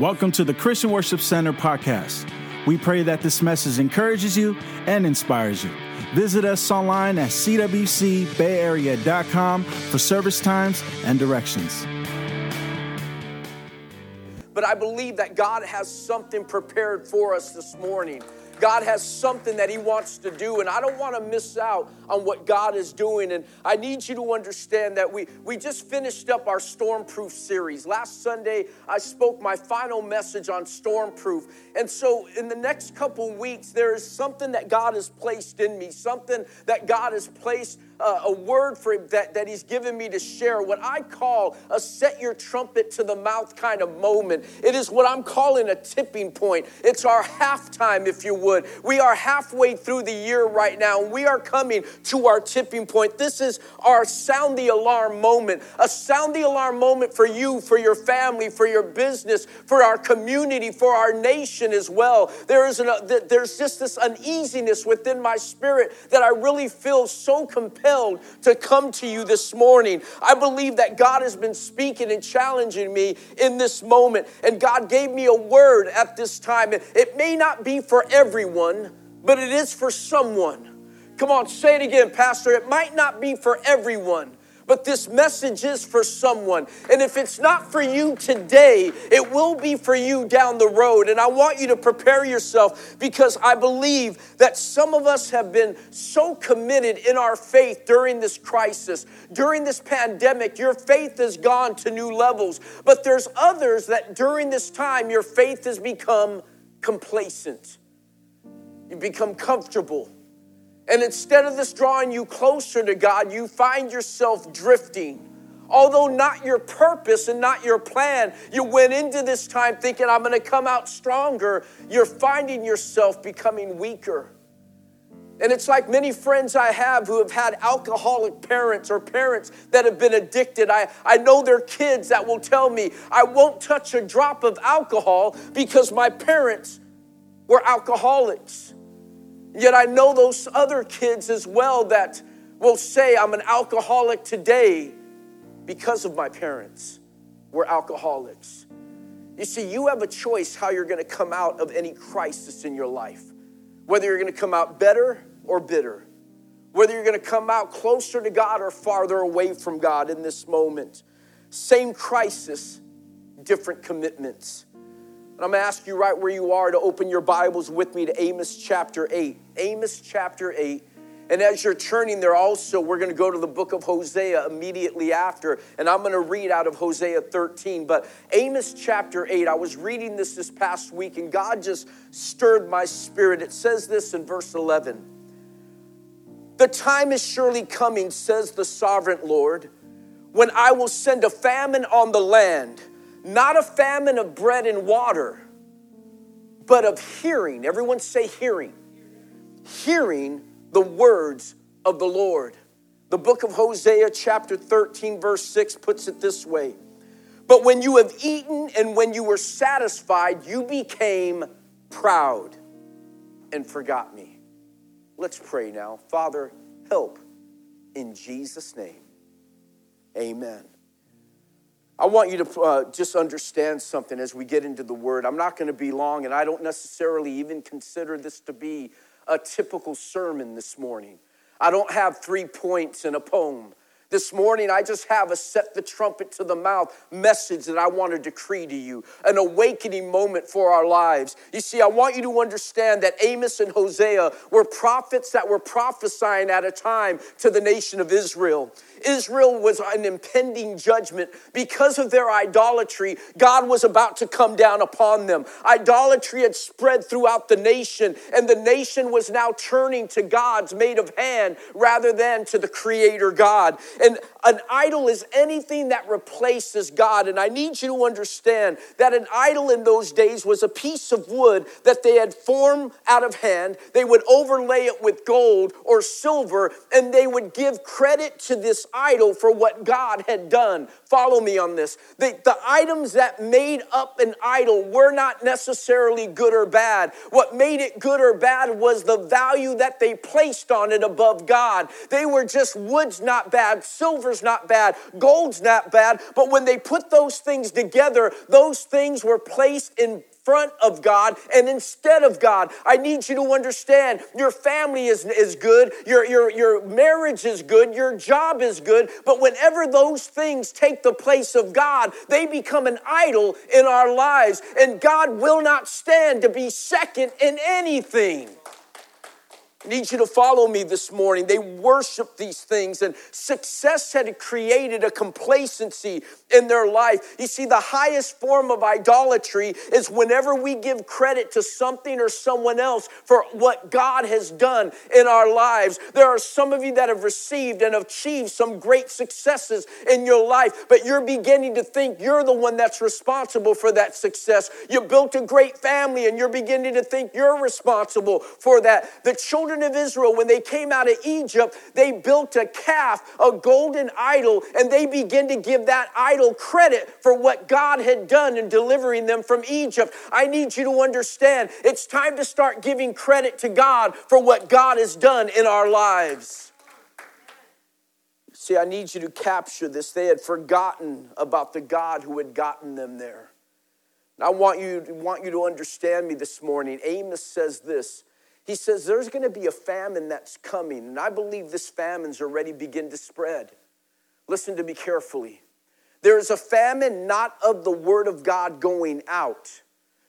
Welcome to the Christian Worship Center podcast. We pray that this message encourages you and inspires you. Visit us online at cwcbayarea.com for service times and directions. But I believe that God has something prepared for us this morning. God has something that he wants to do, and I don't want to miss out on what God is doing. And I need you to understand that we just finished up our Stormproof series. Last Sunday, I spoke my final message on Stormproof. And so in the next couple weeks, there is something that God has placed in me, something that God has placed a word for him that he's given me to share, what I call a set your trumpet to the mouth kind of moment. It is what I'm calling a tipping point. It's our halftime, if you would. We are halfway through the year right now, and we are coming to our tipping point. This is our sound the alarm moment, a sound the alarm moment for you, for your family, for your business, for our community, for our nation as well. There's just this uneasiness within my spirit that I really feel so compelled to come to you this morning. I believe that God has been speaking and challenging me in this moment, and God gave me a word at this time. It may not be for everyone, but it is for someone. Come on, say it again, Pastor. It might not be for everyone, but this message is for someone. And if it's not for you today, it will be for you down the road. And I want you to prepare yourself, because I believe that some of us have been so committed in our faith during this crisis, during this pandemic. Your faith has gone to new levels. But there's others that during this time, your faith has become complacent. You become comfortable. And instead of this drawing you closer to God, you find yourself drifting. Although not your purpose and not your plan, you went into this time thinking, I'm going to come out stronger. You're finding yourself becoming weaker. And it's like many friends I have who have had alcoholic parents or parents that have been addicted. I know their kids that will tell me, I won't touch a drop of alcohol because my parents were alcoholics. Yet I know those other kids as well that will say, I'm an alcoholic today because of my parents were alcoholics. You see, you have a choice how you're going to come out of any crisis in your life, whether you're going to come out better or bitter, whether you're going to come out closer to God or farther away from God in this moment. Same crisis, different commitments. And I'm going to ask you right where you are to open your Bibles with me to Amos chapter 8. Amos chapter 8. And as you're turning there also, we're going to go to the book of Hosea immediately after. And I'm going to read out of Hosea 13. But Amos chapter 8, I was reading this past week, and God just stirred my spirit. It says this in verse 11. The time is surely coming, says the sovereign Lord, when I will send a famine on the land. Not a famine of bread and water, but of hearing. Everyone say hearing. Hearing the words of the Lord. The book of Hosea chapter 13 verse 6 puts it this way. But when you have eaten and when you were satisfied, you became proud and forgot me. Let's pray now. Father, help in Jesus' name. Amen. I want you to just understand something as we get into the Word. I'm not going to be long, and I don't necessarily even consider this to be a typical sermon this morning. I don't have 3 points and a poem. This morning, I just have a set the trumpet to the mouth message that I want to decree to you, an awakening moment for our lives. You see, I want you to understand that Amos and Hosea were prophets that were prophesying at a time to the nation of Israel. Israel was an impending judgment. Because of their idolatry, God was about to come down upon them. Idolatry had spread throughout the nation, and the nation was now turning to gods made of hand rather than to the Creator God. And an idol is anything that replaces God. And I need you to understand that an idol in those days was a piece of wood that they had formed out of hand. They would overlay it with gold or silver, and they would give credit to this idol for what God had done. Follow me on this. The items that made up an idol were not necessarily good or bad. What made it good or bad was the value that they placed on it above God. They were just woods, not bad. Silver, silver's not bad, gold's not bad, but when they put those things together, those things were placed in front of God and instead of God. I need you to understand your family is good, your marriage is good, your job is good, but whenever those things take the place of God, they become an idol in our lives, and God will not stand to be second in anything. I need you to follow me this morning. They worship these things, and success had created a complacency in their life. You see, the highest form of idolatry is whenever we give credit to something or someone else for what God has done in our lives. There are some of you that have received and achieved some great successes in your life, but you're beginning to think you're the one that's responsible for that success. You built a great family, and you're beginning to think you're responsible for that. The children of Israel, when they came out of Egypt, they built a calf, a golden idol, and they began to give that idol credit for what God had done in delivering them from Egypt. I need you to understand, it's time to start giving credit to God for what God has done in our lives. See, I need you to capture this. They had forgotten about the God who had gotten them there. And I want you to understand me this morning. Amos says this. He says, there's going to be a famine that's coming, and I believe this famine's already begin to spread. Listen to me carefully. There is a famine not of the word of God going out.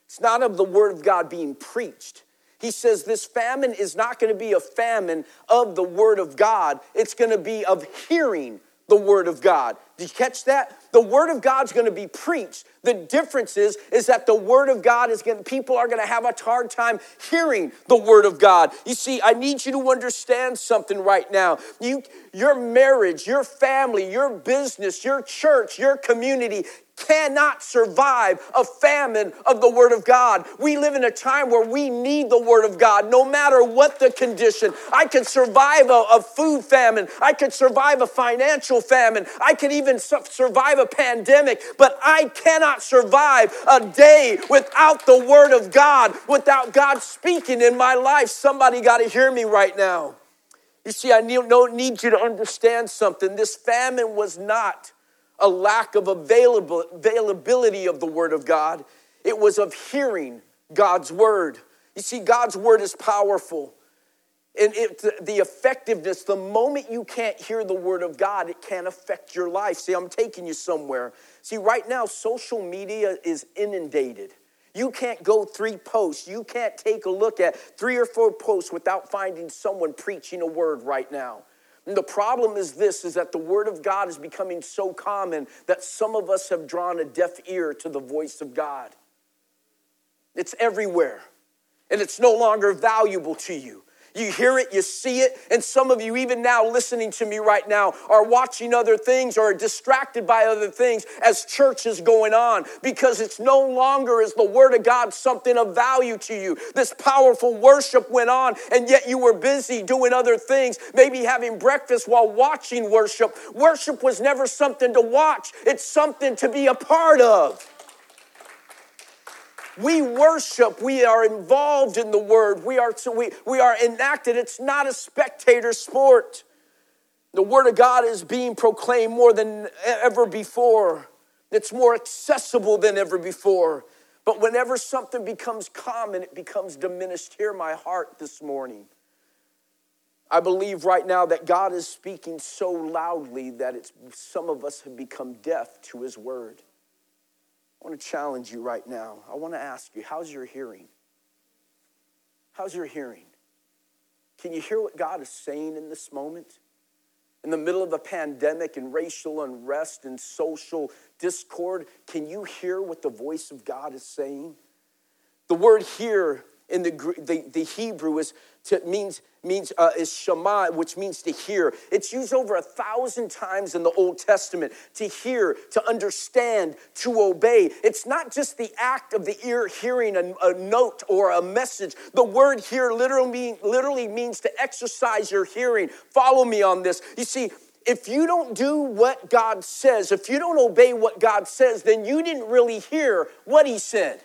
It's not of the word of God being preached. He says this famine is not going to be a famine of the word of God. It's going to be of hearing the word of God. Did you catch that? The word of God's going to be preached. The difference is that the word of God is going. People are going to have a hard time hearing the word of God. You see, I need you to understand something right now. Your marriage, your family, your business, your church, your community cannot survive a famine of the word of God. We live in a time where we need the word of God, no matter what the condition. I could survive a food famine. I could survive a financial famine. I could even survive a pandemic, but I cannot survive a day without the word of God, without God speaking in my life. Somebody got to hear me right now. You see, I need you to understand something. This famine was not a lack of availability of the word of God. It was of hearing God's word. You see, God's word is powerful. And the effectiveness, the moment you can't hear the word of God, it can affect your life. See, I'm taking you somewhere. See, right now, social media is inundated. You can't go 3 posts. You can't take a look at 3 or 4 posts without finding someone preaching a word right now. And the problem is this, is that the word of God is becoming so common that some of us have drawn a deaf ear to the voice of God. It's everywhere, and it's no longer valuable to you. You hear it, you see it, and some of you even now listening to me right now are watching other things or are distracted by other things as church is going on, because it's no longer is the word of God something of value to you. This powerful worship went on, and yet you were busy doing other things, maybe having breakfast while watching worship. Worship was never something to watch. It's something to be a part of. We worship, we are involved in the word, we are enacted. It's not a spectator sport. The word of God is being proclaimed more than ever before. It's more accessible than ever before. But whenever something becomes common, it becomes diminished. Hear my heart this morning. I believe right now that God is speaking so loudly that some of us have become deaf to his word. I want to challenge you right now. I want to ask you, how's your hearing? How's your hearing? Can you hear what God is saying in this moment? In the middle of a pandemic and racial unrest and social discord, can you hear what the voice of God is saying? The word hear in the Hebrew means is shema, which means to hear. It's used over 1,000 times in the Old Testament. To hear, to understand, to obey. It's not just the act of the ear hearing a note or a message. The word hear literally means to exercise your hearing. Follow me on this. You see, if you don't do what God says, if you don't obey what God says, then you didn't really hear what he said.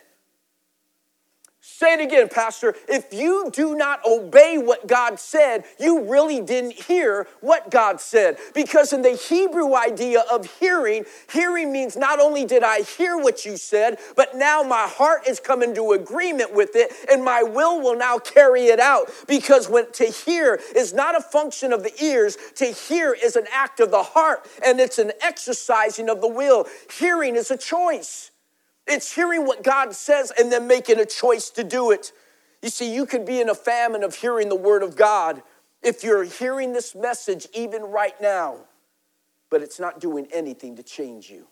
Say it again, Pastor. If you do not obey what God said, you really didn't hear what God said. Because in the Hebrew idea of hearing, hearing means not only did I hear what you said, but now my heart is coming to agreement with it, and my will now carry it out. Because when to hear is not a function of the ears, to hear is an act of the heart, and it's an exercising of the will. Hearing is a choice. It's hearing what God says and then making a choice to do it. You see, you could be in a famine of hearing the word of God if you're hearing this message even right now, but it's not doing anything to change you.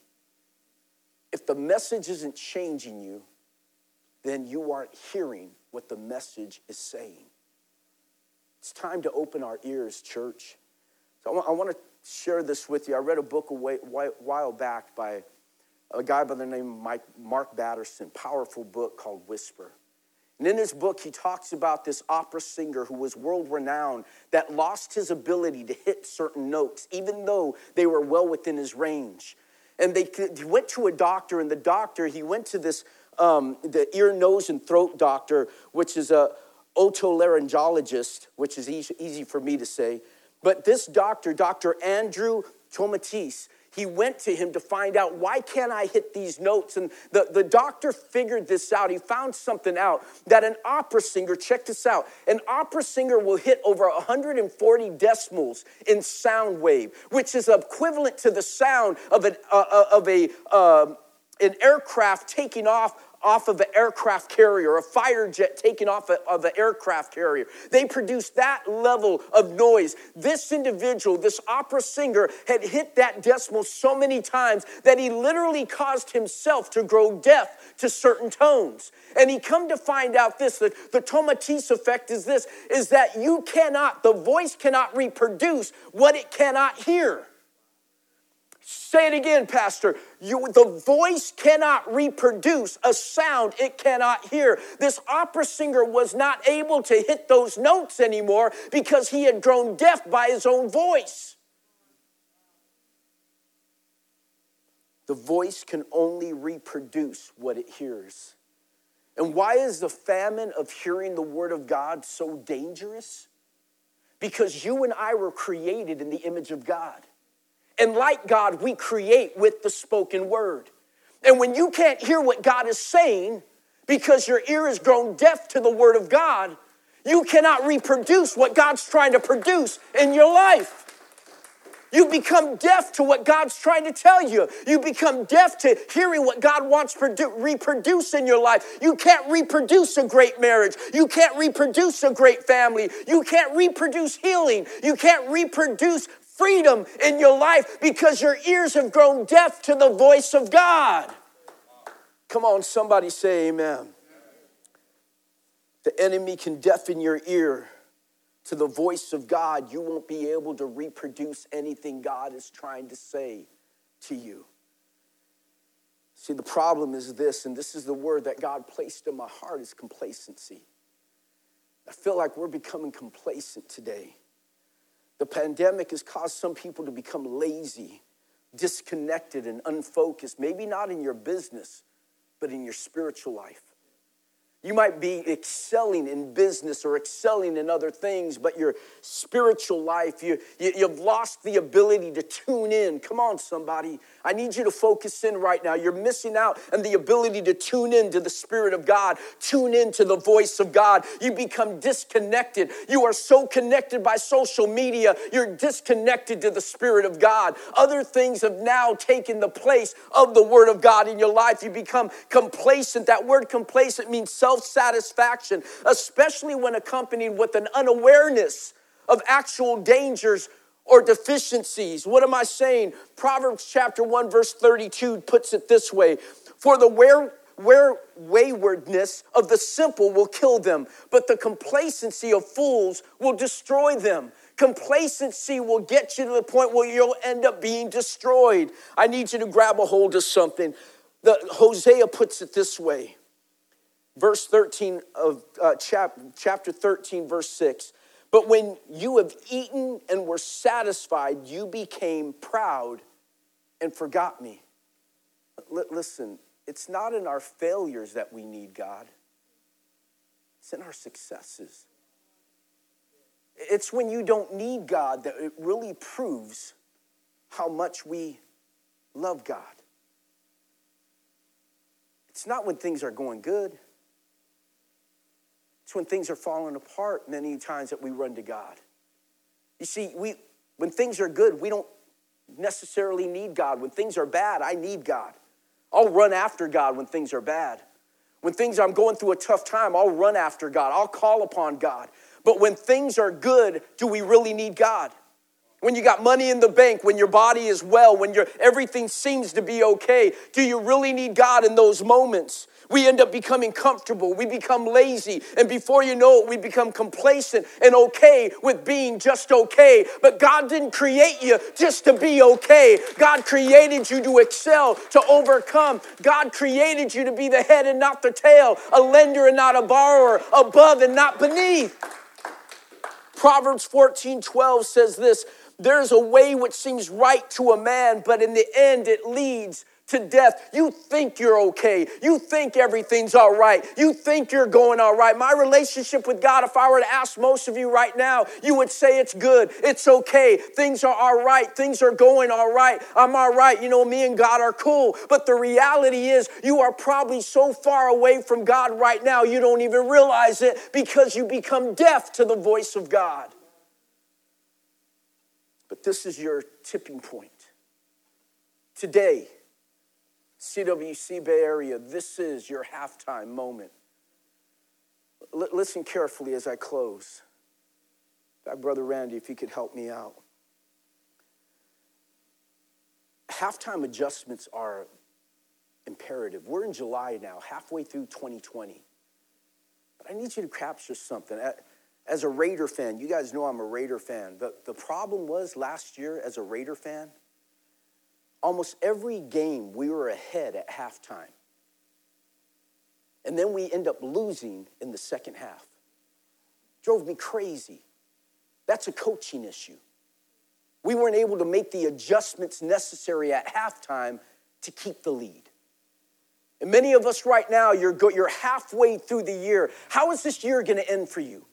If the message isn't changing you, then you aren't hearing what the message is saying. It's time to open our ears, church. So I want to share this with you. I read a book a while back by a guy by the name of Mark Batterson, powerful book called Whisper. And in his book, he talks about this opera singer who was world-renowned that lost his ability to hit certain notes, even though they were well within his range. And he went to a doctor, and the doctor, he went to this, the ear, nose, and throat doctor, which is a otolaryngologist, which is easy for me to say. But this doctor, Dr. Andrew Tomatis, he went to him to find out, why can't I hit these notes? And the doctor figured this out. He found something out that an opera singer, check this out, an opera singer will hit over 140 decibels in sound wave, which is equivalent to the sound of an aircraft taking off of an aircraft carrier, a fighter jet taking off of an aircraft carrier. They produced that level of noise. This individual, this opera singer, had hit that decimal so many times that he literally caused himself to grow deaf to certain tones. And he come to find out this, that the Tomatis effect is this, is that you cannot, the voice cannot reproduce what it cannot hear. Say it again, Pastor. The voice cannot reproduce a sound it cannot hear. This opera singer was not able to hit those notes anymore because he had grown deaf by his own voice. The voice can only reproduce what it hears. And why is the famine of hearing the word of God so dangerous? Because you and I were created in the image of God. And like God, we create with the spoken word. And when you can't hear what God is saying because your ear has grown deaf to the word of God, you cannot reproduce what God's trying to produce in your life. You become deaf to what God's trying to tell you. You become deaf to hearing what God wants to reproduce in your life. You can't reproduce a great marriage. You can't reproduce a great family. You can't reproduce healing. You can't reproduce freedom in your life because your ears have grown deaf to the voice of God. Come on, somebody say amen. The enemy can deafen your ear to the voice of God. You won't be able to reproduce anything God is trying to say to you. See, the problem is this, and this is the word that God placed in my heart, is complacency. I feel like we're becoming complacent today. The pandemic has caused some people to become lazy, disconnected, and unfocused, maybe not in your business, but in your spiritual life. You might be excelling in business or excelling in other things, but your spiritual life, you've lost the ability to tune in. Come on, somebody. I need you to focus in right now. You're missing out on the ability to tune in to the Spirit of God, tune in to the voice of God. You become disconnected. You are so connected by social media, you're disconnected to the Spirit of God. Other things have now taken the place of the Word of God in your life. You become complacent. That word complacent means self-satisfaction, especially when accompanied with an unawareness of actual dangers or deficiencies. What am I saying? Proverbs chapter 1, verse 32 puts it this way. For the waywardness of the simple will kill them, but the complacency of fools will destroy them. Complacency will get you to the point where you'll end up being destroyed. I need you to grab a hold of something. Hosea puts it this way. Verse 13 of chapter 13, verse 6. But when you have eaten and were satisfied, you became proud and forgot me. Listen, it's not in our failures that we need God. It's in our successes. It's when you don't need God that it really proves how much we love God. It's not when things are going good. It's when things are falling apart many times that we run to God. You see, when things are good, we don't necessarily need God. When things are bad, I need God. I'll run after God when things are bad. When I'm going through a tough time, I'll run after God. I'll call upon God. But when things are good, do we really need God? When you got money in the bank, when your body is well, when everything seems to be okay, do you really need God in those moments? We end up becoming comfortable. We become lazy. And before you know it, we become complacent and okay with being just okay. But God didn't create you just to be okay. God created you to excel, to overcome. God created you to be the head and not the tail, a lender and not a borrower, above and not beneath. Proverbs 14:12 says this, "There's a way which seems right to a man, but in the end it leads to death." You think you're okay. You think everything's all right. You think you're going all right. My relationship with God, if I were to ask most of you right now, you would say it's good. It's okay. Things are all right. Things are going all right. I'm all right. You know, me and God are cool. But the reality is you are probably so far away from God right now, you don't even realize it because you become deaf to the voice of God. But this is your tipping point. Today, CWC Bay Area, this is your halftime moment. Listen carefully as I close. Brother Randy, if you could help me out. Halftime adjustments are imperative. We're in July now, halfway through 2020. But I need you to capture something. As a Raider fan, you guys know I'm a Raider fan. The problem was last year as a Raider fan, almost every game, we were ahead at halftime. And then we end up losing in the second half. Drove me crazy. That's a coaching issue. We weren't able to make the adjustments necessary at halftime to keep the lead. And many of us right now, you're halfway through the year. How is this year going to end for you?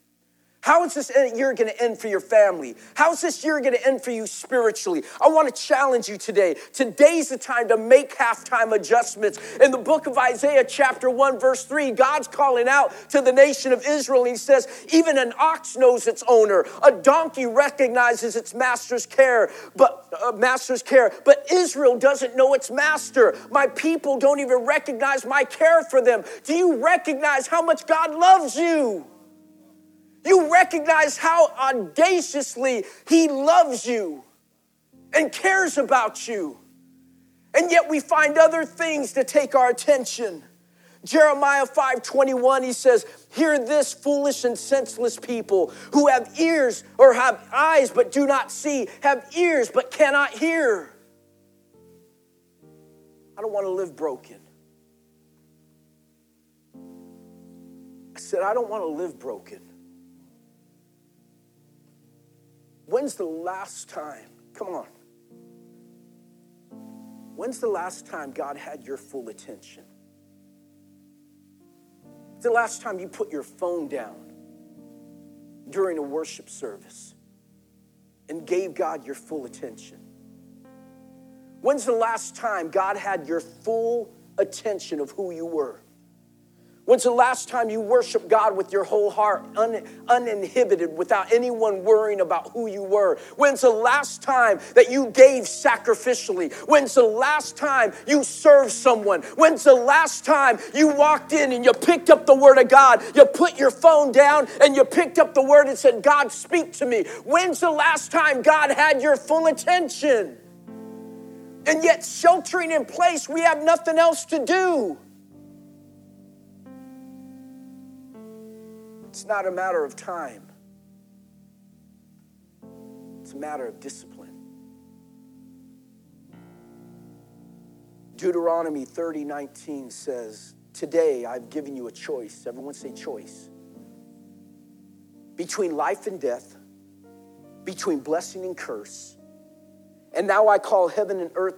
How is this year going to end for your family? How is this year going to end for you spiritually? I want to challenge you today. Today's the time to make halftime adjustments. In the book of Isaiah, chapter 1, verse 3, God's calling out to the nation of Israel. He says, even an ox knows its owner. A donkey recognizes its master's care. But Israel doesn't know its master. My people don't even recognize my care for them. Do you recognize how much God loves you? You recognize how audaciously he loves you and cares about you. And yet we find other things to take our attention. Jeremiah 5:21, he says, "Hear this, foolish and senseless people who have ears or have eyes but do not see, have ears but cannot hear." I don't want to live broken. I said, I don't want to live broken. When's the last time, come on, when's the last time God had your full attention? When's the last time you put your phone down during a worship service and gave God your full attention? When's the last time God had your full attention of who you were? When's the last time you worshiped God with your whole heart, uninhibited, without anyone worrying about who you were? When's the last time that you gave sacrificially? When's the last time you served someone? When's the last time you walked in and you picked up the Word of God? You put your phone down and you picked up the Word and said, God, speak to me. When's the last time God had your full attention? And yet, sheltering in place, we have nothing else to do. It's not a matter of time. It's a matter of discipline. Deuteronomy 30:19 says, today I've given you a choice. Everyone say choice. Between life and death, between blessing and curse. And now I call heaven and earth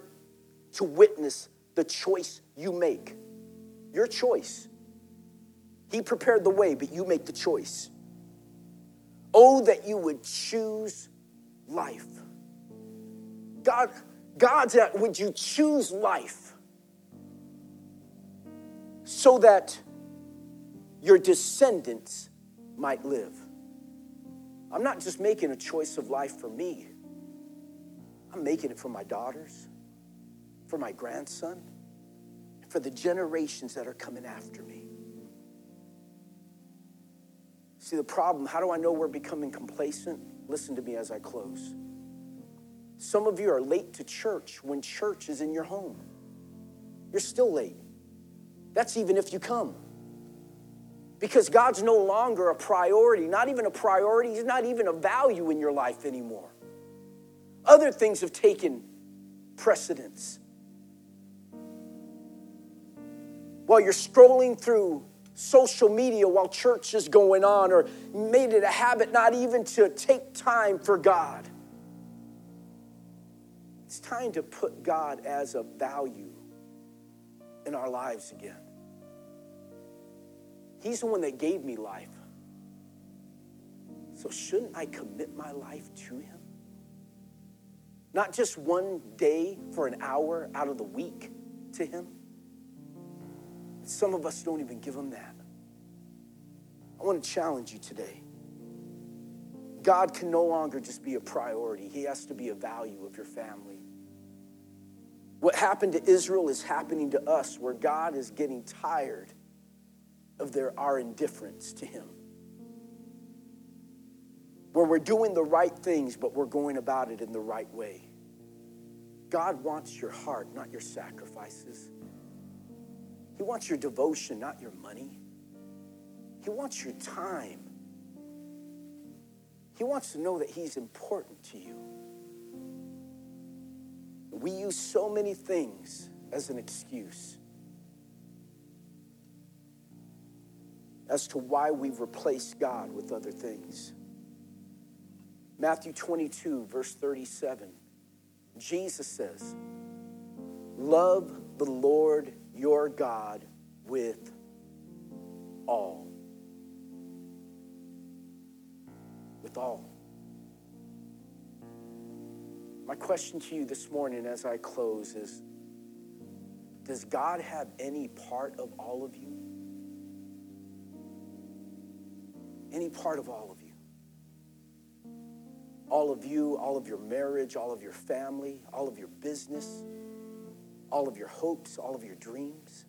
to witness the choice you make. Your choice. He prepared the way, but you make the choice. Oh, that you would choose life. God's at, would you choose life so that your descendants might live? I'm not just making a choice of life for me. I'm making it for my daughters, for my grandson, for the generations that are coming after me. See, the problem, how do I know we're becoming complacent? Listen to me as I close. Some of you are late to church when church is in your home. You're still late. That's even if you come. Because God's no longer a priority, not even a priority. He's not even a value in your life anymore. Other things have taken precedence. While you're scrolling through social media while church is going on, or made it a habit not even to take time for God. It's time to put God as a value in our lives again. He's the one that gave me life. So shouldn't I commit my life to him? Not just one day for an hour out of the week to him. Some of us don't even give him that. I want to challenge you today. God can no longer just be a priority. He has to be a value of your family. What happened to Israel is happening to us, where God is getting tired of our indifference to him. Where we're doing the right things, but we're going about it in the right way. God wants your heart, not your sacrifices. He wants your devotion, not your money. He wants your time. He wants to know that he's important to you. We use so many things as an excuse as to why we've replaced God with other things. Matthew 22, verse 37, Jesus says, love the Lord your God with all. With all. My question to you this morning as I close is, does God have any part of all of you? Any part of all of you? All of you, all of your marriage, all of your family, all of your business, all of your hopes, all of your dreams.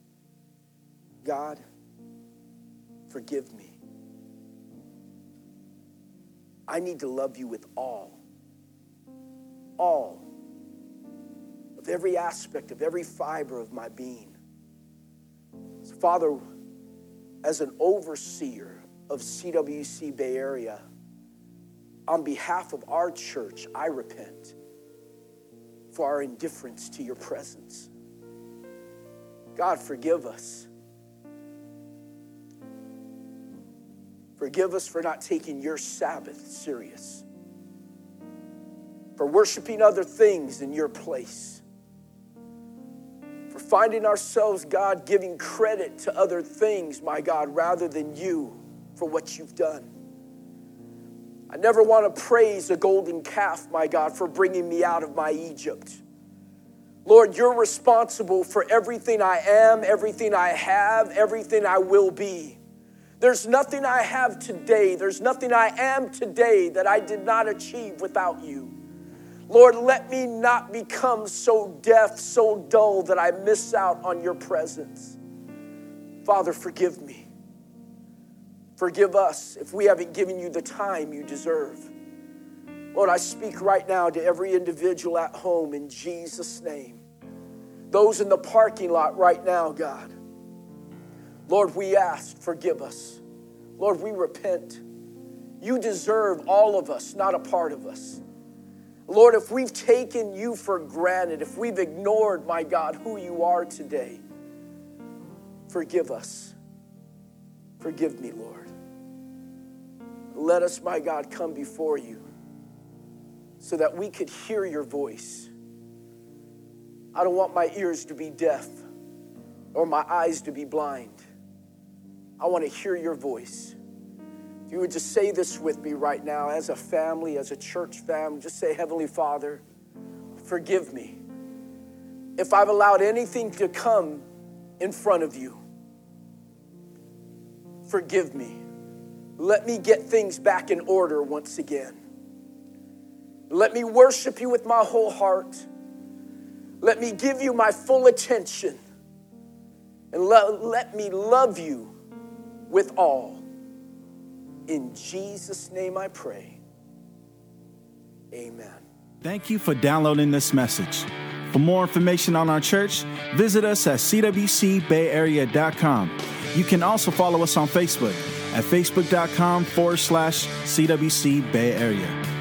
God, forgive me. I need to love you with all of every aspect, of every fiber of my being. So Father, as an overseer of CWC Bay Area, on behalf of our church, I repent for our indifference to your presence. God, forgive us. Forgive us for not taking your Sabbath serious, for worshiping other things in your place, for finding ourselves, God, giving credit to other things, my God, rather than you, for what you've done. I never want to praise a golden calf, my God, for bringing me out of my Egypt. Lord, you're responsible for everything I am, everything I have, everything I will be. There's nothing I have today, there's nothing I am today that I did not achieve without you. Lord, let me not become so deaf, so dull that I miss out on your presence. Father, forgive me. Forgive us if we haven't given you the time you deserve. Lord, I speak right now to every individual at home in Jesus' name. Those in the parking lot right now, God. Lord, we ask, forgive us. Lord, we repent. You deserve all of us, not a part of us. Lord, if we've taken you for granted, if we've ignored, my God, who you are today, forgive us. Forgive me, Lord. Let us, my God, come before you so that we could hear your voice. I don't want my ears to be deaf or my eyes to be blind. I want to hear your voice. If you would just say this with me right now as a family, as a church family, just say, Heavenly Father, forgive me if I've allowed anything to come in front of you. Forgive me. Let me get things back in order once again. Let me worship you with my whole heart. Let me give you my full attention. And let me love you with all. In Jesus' name I pray. Amen. Thank you for downloading this message. For more information on our church, visit us at cwcbayarea.com. You can also follow us on Facebook at facebook.com/cwcbayarea.